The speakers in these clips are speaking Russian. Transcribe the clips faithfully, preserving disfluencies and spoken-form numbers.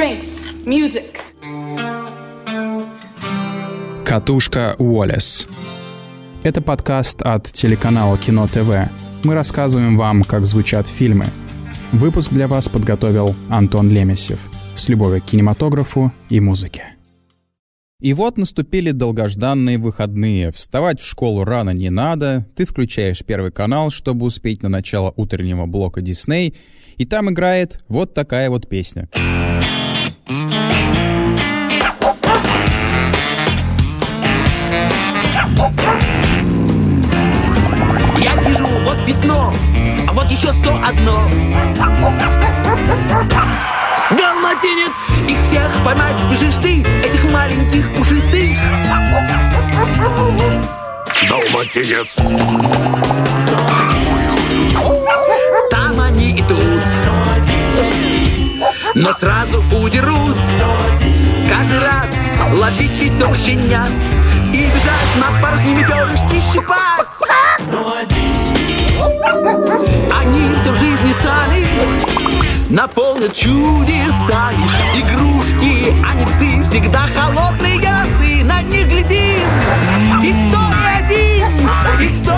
drinks, music. Катушка Уоллес. Это подкаст от телеканала Кино ТВ. Мы рассказываем вам, как звучат фильмы. Выпуск для вас подготовил Антон Лемесев. С любовью к кинематографу и музыке. И вот наступили долгожданные выходные. Вставать в школу рано не надо. Ты включаешь Первый канал, чтобы успеть на начало утреннего блока Disney. И там играет вот такая вот песня. Я вижу вот пятно, а вот еще сто один. Далматинец! Их всех поймать бежишь ты, этих маленьких пушистых. Далматинец! Там они и тут, но сразу удерут. Каждый раз ловить кистёр щенят и бежать на пару с ними перышки щипать. Они всю жизнь не сами наполнят чудесами игрушки, а не псы, всегда холодные носы. На них глядим и сто один, и сто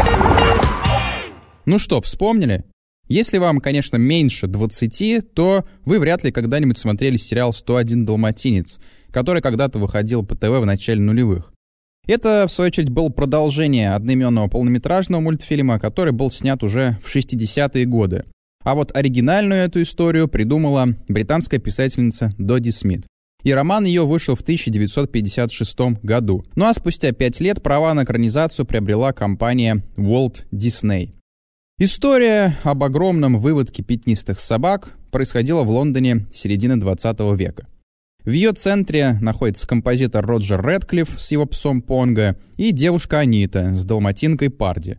один. Ну что, вспомнили? Если вам, конечно, меньше двадцати, то вы вряд ли когда-нибудь смотрели сериал сто один далматинец, который когда-то выходил по ТВ в начале нулевых. Это, в свою очередь, было продолжение одноименного полнометражного мультфильма, который был снят уже в шестидесятые годы. А вот оригинальную эту историю придумала британская писательница Доди Смит. И роман ее вышел в тысяча девятьсот пятьдесят шестом году. Ну а спустя пять лет права на экранизацию приобрела компания Walt Disney. История об огромном выводке пятнистых собак происходила в Лондоне середины двадцатого века. В ее центре находится композитор Роджер Рэдклиф с его псом Понго и девушка Анита с далматинкой Парди.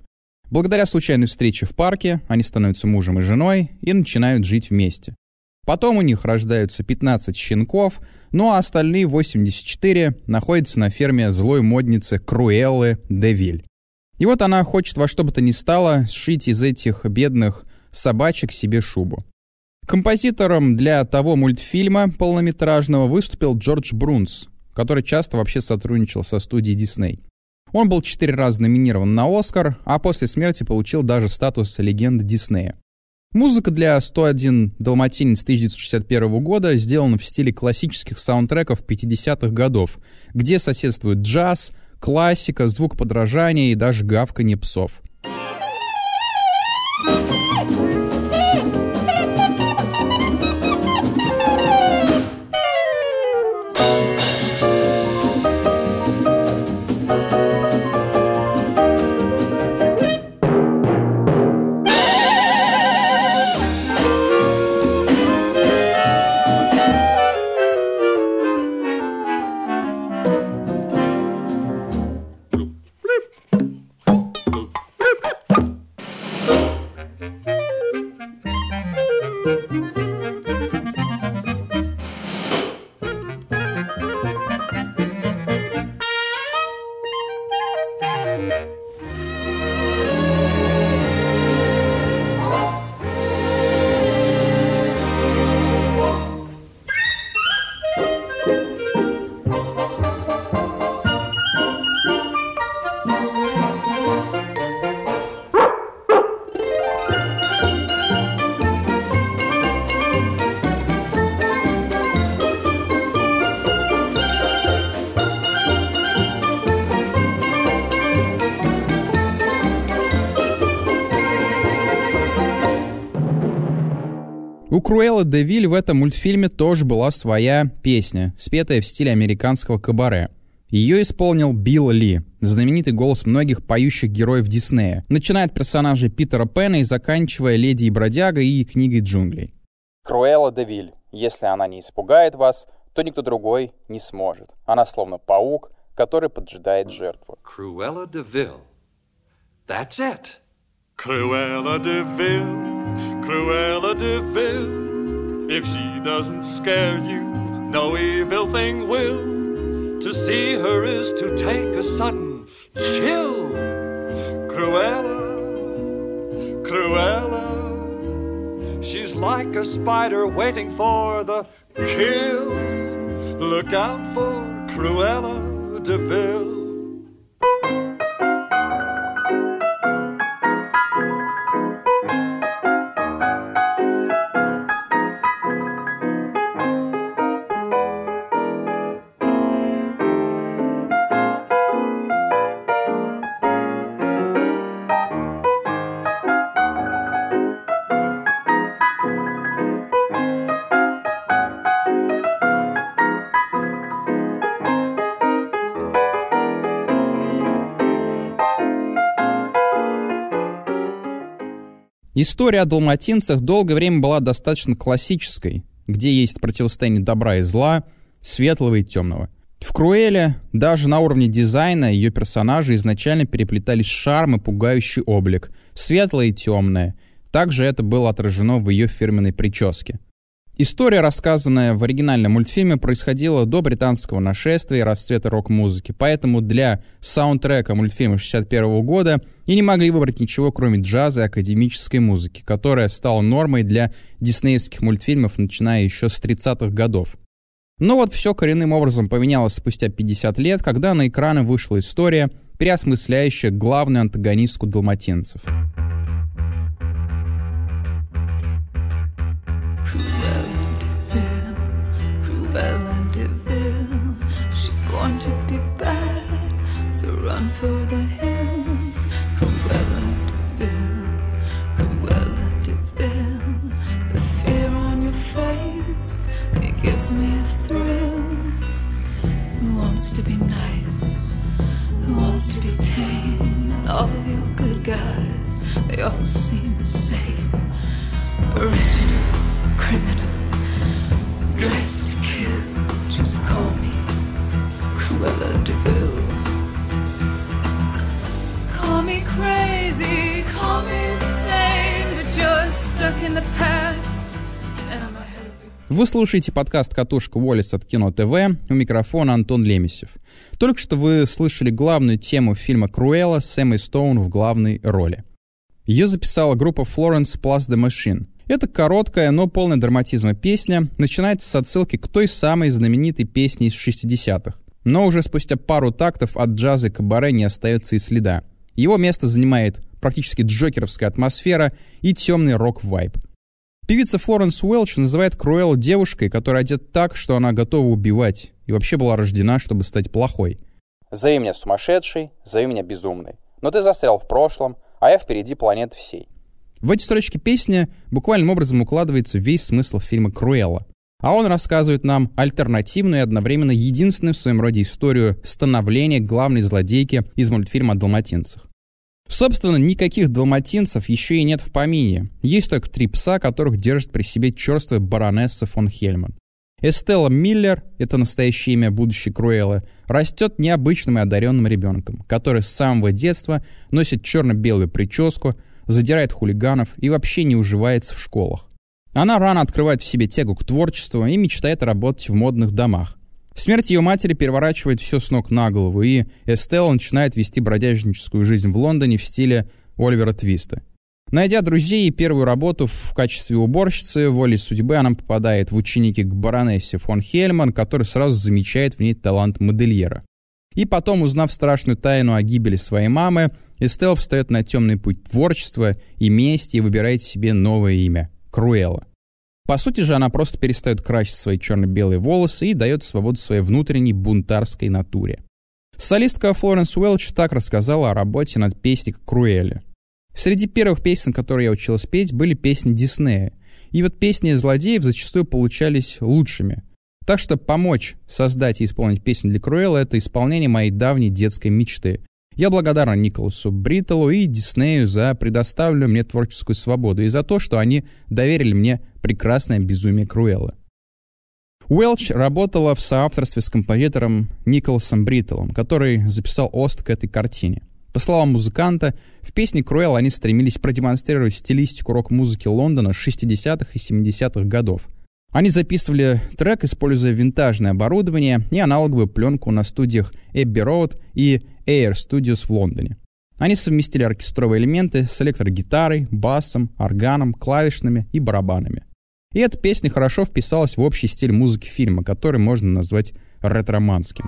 Благодаря случайной встрече в парке они становятся мужем и женой и начинают жить вместе. Потом у них рождаются пятнадцать щенков, ну а остальные восемьдесят четыре находятся на ферме злой модницы Круэллы де Виль. И вот она хочет во что бы то ни стало сшить из этих бедных собачек себе шубу. Композитором для того мультфильма полнометражного выступил Джордж Брунс, который часто вообще сотрудничал со студией Дисней. Он был четыре раза номинирован на «Оскар», а после смерти получил даже статус легенды Диснея. Музыка для сто один «Далматинец» тысяча девятьсот шестьдесят первого года сделана в стиле классических саундтреков пятидесятых годов, где соседствуют джаз, классика, звук подражания и даже гавканье псов. У Круэллы де Виль в этом мультфильме тоже была своя песня, спетая в стиле американского кабаре. Ее исполнил Билл Ли, знаменитый голос многих поющих героев Диснея, начиная от персонажей Питера Пэна и заканчивая «Леди и Бродяга» и «Книгой джунглей». Круэлла де Виль. Если она не испугает вас, то никто другой не сможет. Она словно паук, который поджидает жертву. Круэлла де Виль. That's it. Круэлла де Виль. Cruella de Vil, if she doesn't scare you, no evil thing will. To see her is to take a sudden chill. Cruella, Cruella, she's like a spider waiting for the kill. Look out for Cruella de Vil. История о далматинцах долгое время была достаточно классической, где есть противостояние добра и зла, светлого и темного. В «Круэлле» даже на уровне дизайна ее персонажи изначально переплетались шарм и пугающий облик, светлое и темное. Также это было отражено в ее фирменной прическе. История, рассказанная в оригинальном мультфильме, происходила до британского нашествия и расцвета рок-музыки, поэтому для саундтрека мультфильма шестьдесят первого года и не могли выбрать ничего, кроме джаза и академической музыки, которая стала нормой для диснеевских мультфильмов, начиная еще с тридцатых годов. Но вот все коренным образом поменялось спустя пятьдесят лет, когда на экраны вышла история, переосмысляющая главную антагонистку далматинцев. Cruella de Vil, she's born to be bad, so run for the hills. Cruella de Vil, Cruella de Vil, the fear on your face, it gives me a thrill. Who wants to be nice? Who wants to be tame? And all of your good guys, they all seem the same. Original, criminal. Dressed to kill, just call me Cruella de Vil. Call me crazy, call me sane, but you're stuck in the past, and I'm ahead of you. Вы слушаете подкаст «Катушка Уоллес» от Кино ТВ, у микрофона Антон Лемесев. Только что вы слышали главную тему фильма «Круэлла» с Эммой Стоун в главной роли. Ее записала группа Florence+The Machine. Эта короткая, но полная драматизма песня начинается с отсылки к той самой знаменитой песне из шестидесятых. Но уже спустя пару тактов от джаза и кабаре не остается и следа. Его место занимает практически джокеровская атмосфера и темный рок-вайб. Певица Флоренс Уэлч называет Круэллу девушкой, которая одета так, что она готова убивать, и вообще была рождена, чтобы стать плохой. «Зови меня сумасшедший, зови меня безумный, но ты застрял в прошлом, а я впереди планеты всей». В эти строчки песни буквальным образом укладывается весь смысл фильма «Круэлла». А он рассказывает нам альтернативную и одновременно единственную в своем роде историю становления главной злодейки из мультфильма о далматинцах. Собственно, никаких далматинцев еще и нет в помине. Есть только три пса, которых держит при себе черствая баронесса фон Хельман. Эстелла Миллер, это настоящее имя будущей Круэллы, растет необычным и одаренным ребенком, который с самого детства носит черно-белую прическу, задирает хулиганов и вообще не уживается в школах. Она рано открывает в себе тягу к творчеству и мечтает работать в модных домах. Смерть ее матери переворачивает все с ног на голову, и Эстелла начинает вести бродяжническую жизнь в Лондоне в стиле Оливера Твиста. Найдя друзей и первую работу в качестве уборщицы, волей судьбы она попадает в ученики к баронессе фон Хельман, который сразу замечает в ней талант модельера. И потом, узнав страшную тайну о гибели своей мамы, Эстелла встает на темный путь творчества и мести и выбирает себе новое имя – Круэлла. По сути же, она просто перестает красить свои черно-белые волосы и дает свободу своей внутренней бунтарской натуре. Солистка Флоренс Уэлч так рассказала о работе над песней к Круэлле. Среди первых песен, которые я училась петь, были песни Диснея. И вот песни злодеев зачастую получались лучшими. Так что помочь создать и исполнить песню для Круэллы – это исполнение моей давней детской мечты. Я благодарна Николасу Бриттеллу и Диснею за предоставленную мне творческую свободу и за то, что они доверили мне прекрасное безумие Круэллы. Уэлч работала в соавторстве с композитором Николасом Бриттеллом, который записал ост к этой картине. По словам музыканта, в песне Круэлла они стремились продемонстрировать стилистику рок-музыки Лондона шестидесятых и семидесятых годов. Они записывали трек, используя винтажное оборудование и аналоговую пленку на студиях Abbey Road и Air Studios в Лондоне. Они совместили оркестровые элементы с электрогитарой, басом, органом, клавишными и барабанами. И эта песня хорошо вписалась в общий стиль музыки фильма, который можно назвать ретроманским.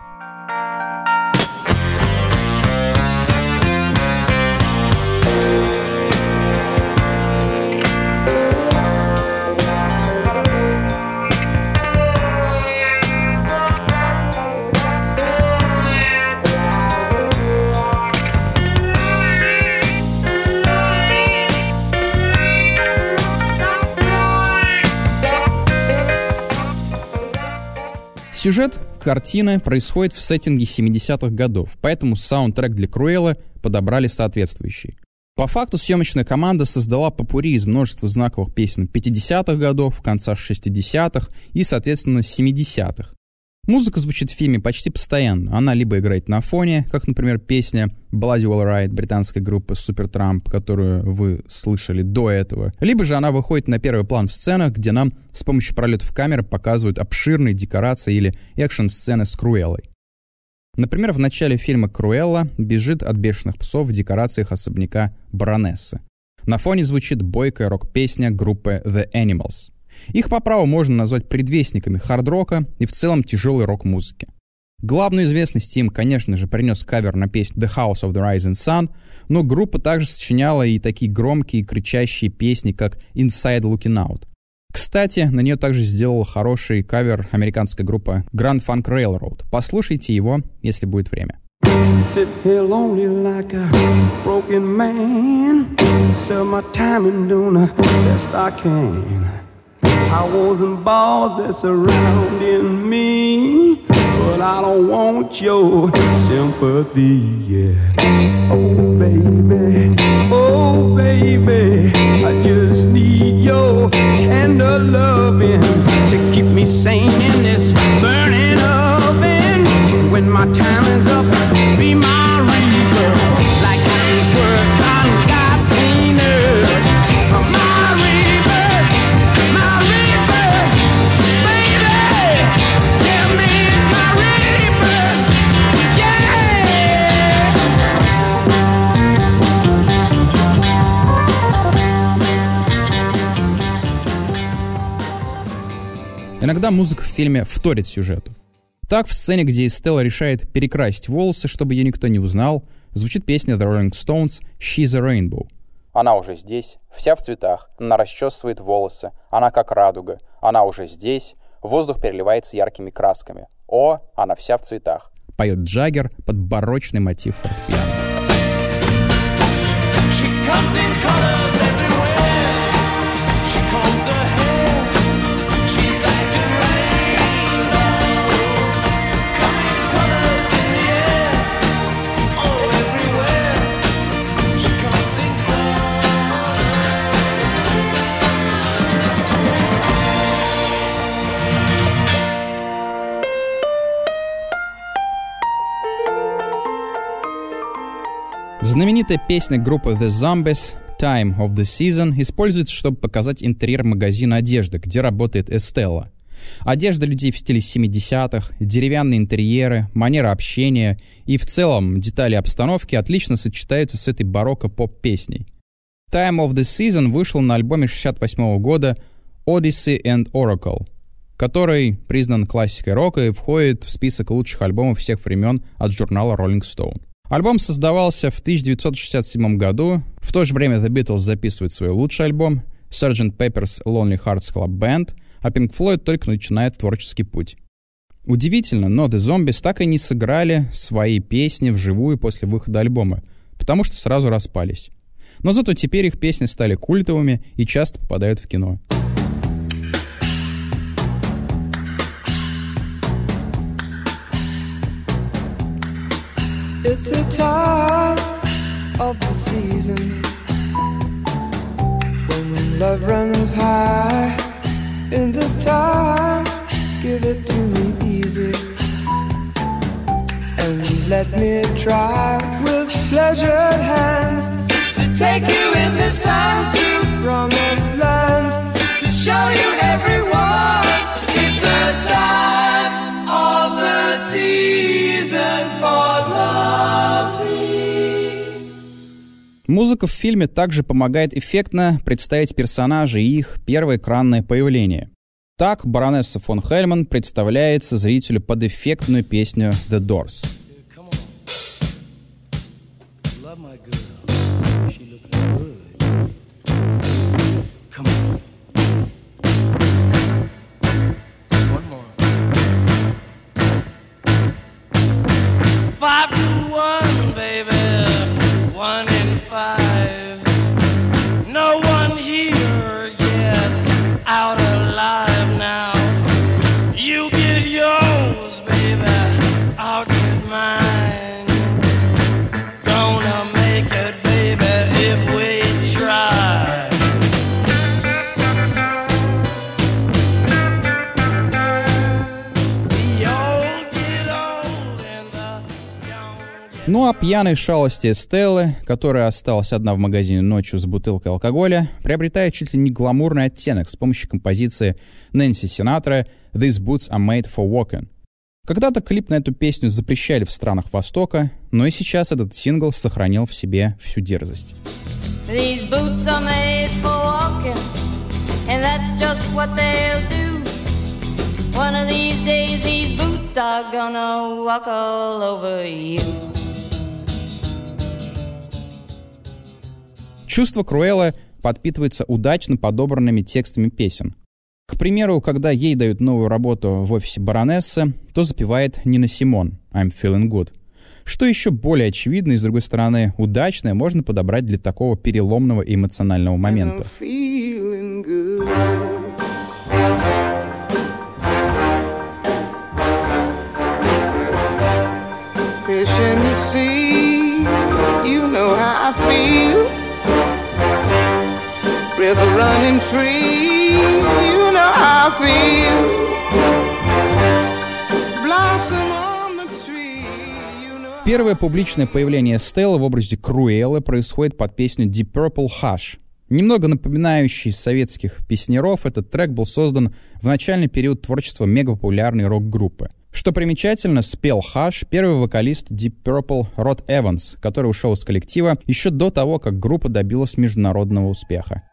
Сюжет картины происходит в сеттинге семидесятых годов, поэтому саундтрек для Круэллы подобрали соответствующий. По факту съемочная команда создала попурри из множества знаковых песен пятидесятых годов, конца шестидесятых и, соответственно, семидесятых. Музыка звучит в фильме почти постоянно. Она либо играет на фоне, как, например, песня «Bloody All Right» британской группы Supertramp, которую вы слышали до этого, либо же она выходит на первый план в сценах, где нам с помощью пролетов камеры показывают обширные декорации или экшн-сцены с Круэллой. Например, в начале фильма Круэлла бежит от бешеных псов в декорациях особняка баронессы. На фоне звучит бойкая рок-песня группы The Animals. Их по праву можно назвать предвестниками хард-рока и в целом тяжелой рок-музыки. Главную известность им, конечно же, принес кавер на песню «The House of the Rising Sun», но группа также сочиняла и такие громкие и кричащие песни, как «Inside Looking Out». Кстати, на нее также сделала хороший кавер американская группа Grand Funk Railroad. Послушайте его, если будет время. Sit here lonely like a broken man. Serve my time and do the best I can. Owls and balls that's surrounding me, but I don't want your sympathy, yeah. Oh baby, oh baby, I just need your tender loving to keep me sane in this burning oven. When my time is up, be my reaper, like God's word on God's clean earth. My Иногда музыка в фильме вторит сюжету. Так, в сцене, где Эстелла решает перекрасить волосы, чтобы ее никто не узнал, звучит песня The Rolling Stones «She's a Rainbow». Она уже здесь, вся в цветах, она расчесывает волосы, она как радуга, она уже здесь, воздух переливается яркими красками. О, она вся в цветах, поет Джаггер под барочный мотив фортепиано. Знаменитая песня группы The Zombies «Time of the Season» используется, чтобы показать интерьер магазина одежды, где работает Эстелла. Одежда людей в стиле семидесятых, деревянные интерьеры, манера общения и в целом детали обстановки отлично сочетаются с этой барокко-поп-песней. «Time of the Season» вышел на альбоме шестьдесят восьмого года «Odyssey and Oracle», который признан классикой рока и входит в список лучших альбомов всех времен от журнала Rolling Stone. Альбом создавался в тысяча девятьсот шестьдесят седьмом году. В то же время The Beatles записывает свой лучший альбом «сержант Pepper's Lonely Hearts Club Band», а Pink Floyd только начинает творческий путь. Удивительно, но The Zombies так и не сыграли свои песни вживую после выхода альбома, потому что сразу распались. Но зато теперь их песни стали культовыми и часто попадают в кино. It's the time of the season when love runs high. In this time, give it to me easy and let me try with pleasured hands to take you in this time to promised lands, to show you everyone. It's the time of the season for love. Музыка в фильме также помогает эффектно представить персонажей и их первое экранное появление. Так, баронесса фон Хельман представляется зрителю под эффектную песню «The Doors». Ну а пьяной шалости Эстеллы, которая осталась одна в магазине ночью с бутылкой алкоголя, приобретает чуть ли не гламурный оттенок с помощью композиции Нэнси Синатры «These boots are made for walking». Когда-то клип на эту песню запрещали в странах Востока, но и сейчас этот сингл сохранил в себе всю дерзость. These boots are made for walking, and that's just what they'll do. One of these days these boots are gonna walk all over you. Чувство Круэллы подпитывается удачно подобранными текстами песен. К примеру, когда ей дают новую работу в офисе баронессы, то запевает Нина Симон «I'm feeling good». Что еще более очевидно и, с другой стороны, удачное можно подобрать для такого переломного эмоционального момента. River running free, you know how I feel. Blossom on the tree, you know how... Первое публичное появление Эстеллы в образе Круэллы происходит под песню Deep Purple «Hush». Немного напоминающий советских песняров, этот трек был создан в начальный период творчества мегапопулярной рок-группы. Что примечательно, спел «Hush» первый вокалист Deep Purple Род Эванс, который ушел из коллектива еще до того, как группа добилась международного успеха.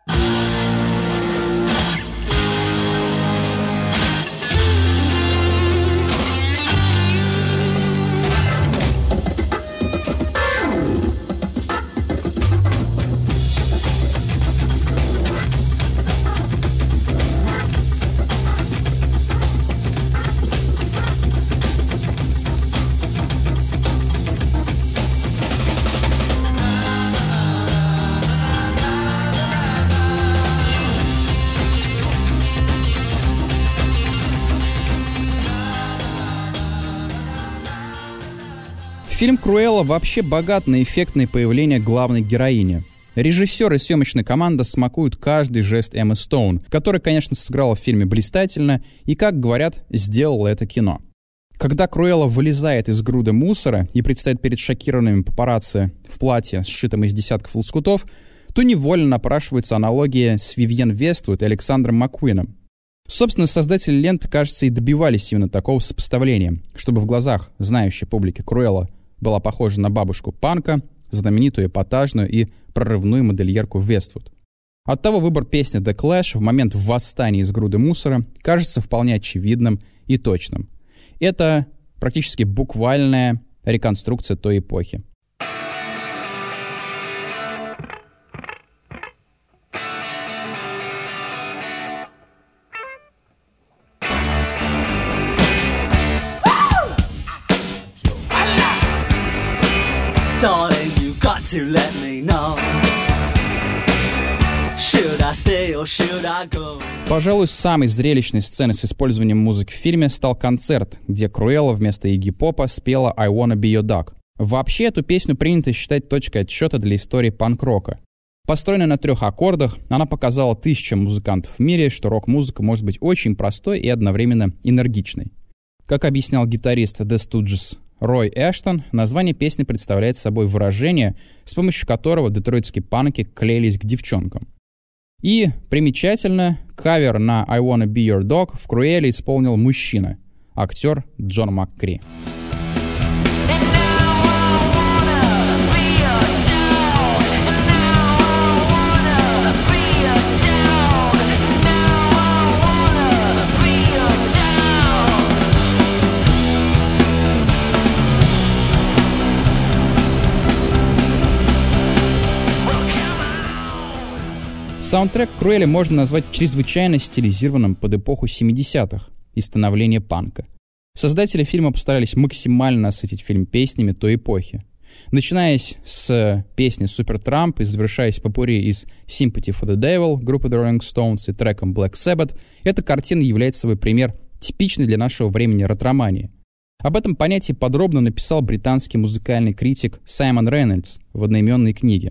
Фильм «Круэлла» вообще богат на эффектные появления главной героини. Режиссер и съемочная команда смакуют каждый жест Эммы Стоун, которая, конечно, сыграла в фильме блистательно и, как говорят, сделала это кино. Когда Круэлла вылезает из груды мусора и предстает перед шокированными папарацци в платье, сшитом из десятков лоскутов, то невольно напрашивается аналогия с Вивьен Вествуд и Александром Маккуином. Собственно, создатели ленты, кажется, и добивались именно такого сопоставления, чтобы в глазах знающей публики Круэлла была похожа на бабушку панка, знаменитую эпатажную и прорывную модельерку Вествуд. Оттого выбор песни The Clash в момент восстания из груды мусора кажется вполне очевидным и точным. Это практически буквальная реконструкция той эпохи. Пожалуй, самой зрелищной сценой с использованием музыки в фильме стал концерт, где Круэлла вместо Игги Попа спела «I wanna be your dog». Вообще, эту песню принято считать точкой отсчета для истории панк-рока. Построенная на трех аккордах, она показала тысячам музыкантов в мире, что рок-музыка может быть очень простой и одновременно энергичной. Как объяснял гитарист The Stooges Рой Эштон, название песни представляет собой выражение, с помощью которого детройтские панки клеились к девчонкам. И, примечательно, кавер на «I Wanna Be Your Dog» в «Круэлле» исполнил мужчина, актер Джон МакКри. Саундтрек Круэлли можно назвать чрезвычайно стилизированным под эпоху семидесятых и становление панка. Создатели фильма постарались максимально осветить фильм песнями той эпохи. Начинаясь с песни Supertramp и завершаясь попурри из Sympathy for the Devil группы The Rolling Stones и треком Black Sabbath, эта картина является собой пример типичной для нашего времени ретромании. Об этом понятии подробно написал британский музыкальный критик Саймон Рейнольдс в одноименной книге.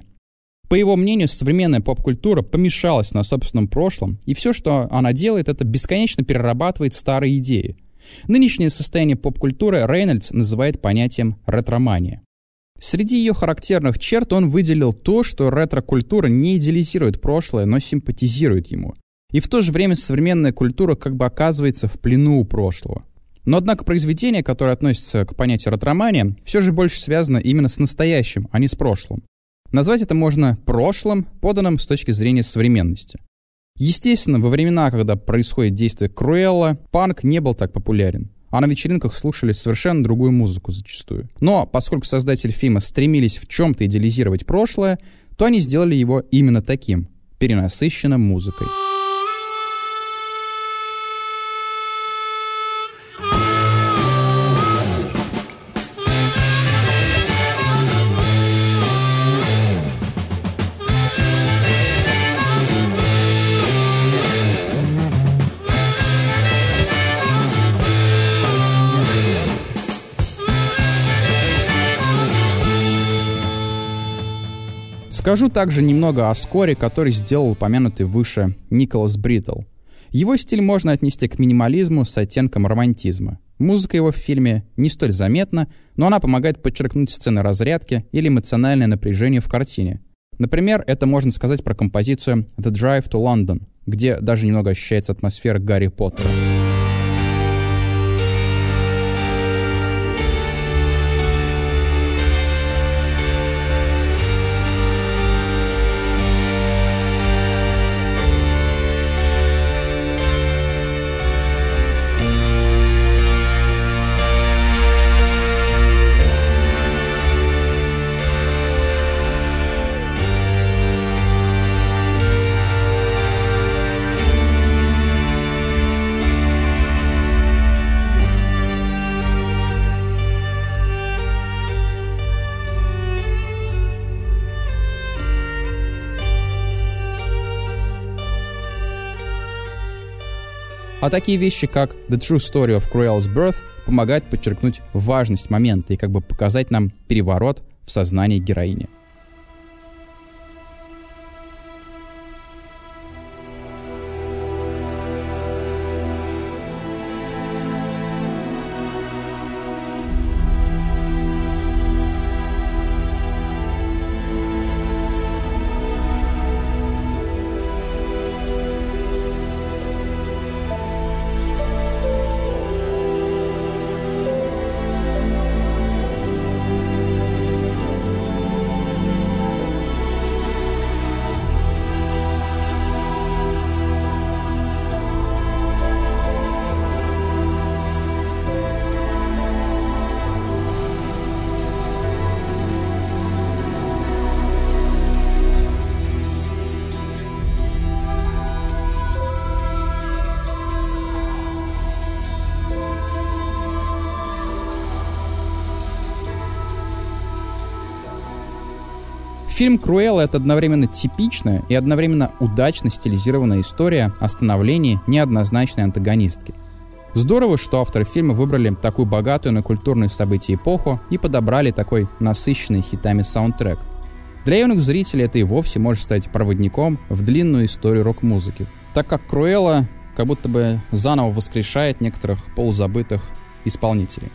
По его мнению, современная поп-культура помешалась на собственном прошлом, и все, что она делает, это бесконечно перерабатывает старые идеи. Нынешнее состояние поп-культуры Рейнольдс называет понятием ретромания. Среди ее характерных черт он выделил то, что ретро-культура не идеализирует прошлое, но симпатизирует ему. И в то же время современная культура как бы оказывается в плену у прошлого. Но однако произведения, которые относятся к понятию ретромания, все же больше связаны именно с настоящим, а не с прошлым. Назвать это можно прошлым, поданным с точки зрения современности. Естественно, во времена, когда происходит действие Круэлла, панк не был так популярен, а на вечеринках слушали совершенно другую музыку зачастую. Но поскольку создатели фильма стремились в чем-то идеализировать прошлое, то они сделали его именно таким — перенасыщенным музыкой. Скажу также немного о скоре, который сделал упомянутый выше Николас Бриттелл. Его стиль можно отнести к минимализму с оттенком романтизма. Музыка его в фильме не столь заметна, но она помогает подчеркнуть сцены разрядки или эмоциональное напряжение в картине. Например, это можно сказать про композицию «The Drive to London», где даже немного ощущается атмосфера Гарри Поттера. А такие вещи, как «The True Story of Cruella's Birth», помогают подчеркнуть важность момента и как бы показать нам переворот в сознании героини. Фильм «Круэлла» — это одновременно типичная и одновременно удачно стилизированная история о становлении неоднозначной антагонистки. Здорово, что авторы фильма выбрали такую богатую на культурные события эпоху и подобрали такой насыщенный хитами саундтрек. Для юных зрителей это и вовсе может стать проводником в длинную историю рок-музыки, так как «Круэлла» как будто бы заново воскрешает некоторых полузабытых исполнителей.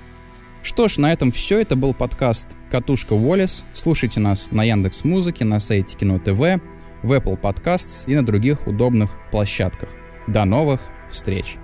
Что ж, на этом все. Это был подкаст «Катушка Уоллес». Слушайте нас на Яндекс.Музыке, на сайте Кино ТВ, в Apple Podcasts и на других удобных площадках. До новых встреч!